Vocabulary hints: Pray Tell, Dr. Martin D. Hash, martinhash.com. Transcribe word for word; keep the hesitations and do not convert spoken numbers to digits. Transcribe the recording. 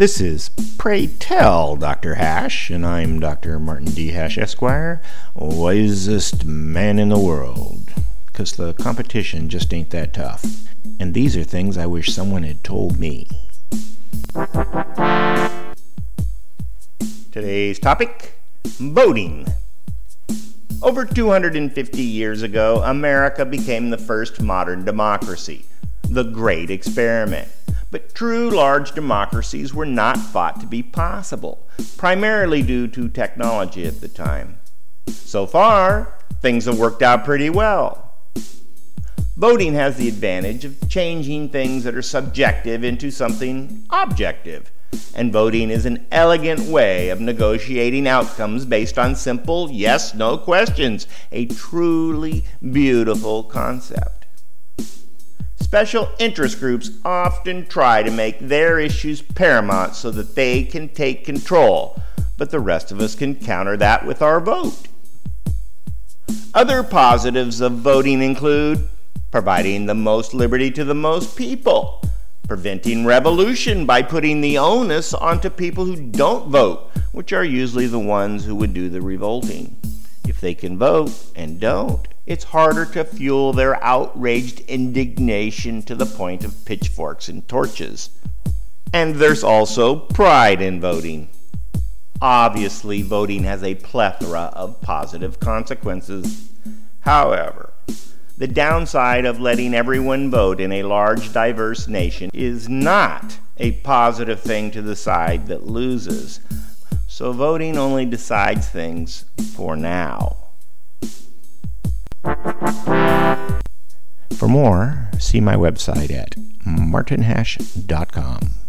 This is Pray Tell, Doctor Hash, and I'm Doctor Martin D. Hash, Esquire, wisest man in the world, 'cause the competition just ain't that tough. And these are things I wish someone had told me. Today's topic, voting. Over two hundred fifty years ago, America became the first modern democracy, the Great Experiment. But true large democracies were not thought to be possible, primarily due to technology at the time. So far, things have worked out pretty well. Voting has the advantage of changing things that are subjective into something objective, and voting is an elegant way of negotiating outcomes based on simple yes, no questions, a truly beautiful concept. Special interest groups often try to make their issues paramount so that they can take control, but the rest of us can counter that with our vote. Other positives of voting include providing the most liberty to the most people, preventing revolution by putting the onus onto people who don't vote, which are usually the ones who would do the revolting. If they can vote and don't, it's harder to fuel their outraged indignation to the point of pitchforks and torches. And there's also pride in voting. Obviously, voting has a plethora of positive consequences. However, the downside of letting everyone vote in a large, diverse nation is not a positive thing to the side that loses. So voting only decides things for now. For more, see my website at martin hash dot com.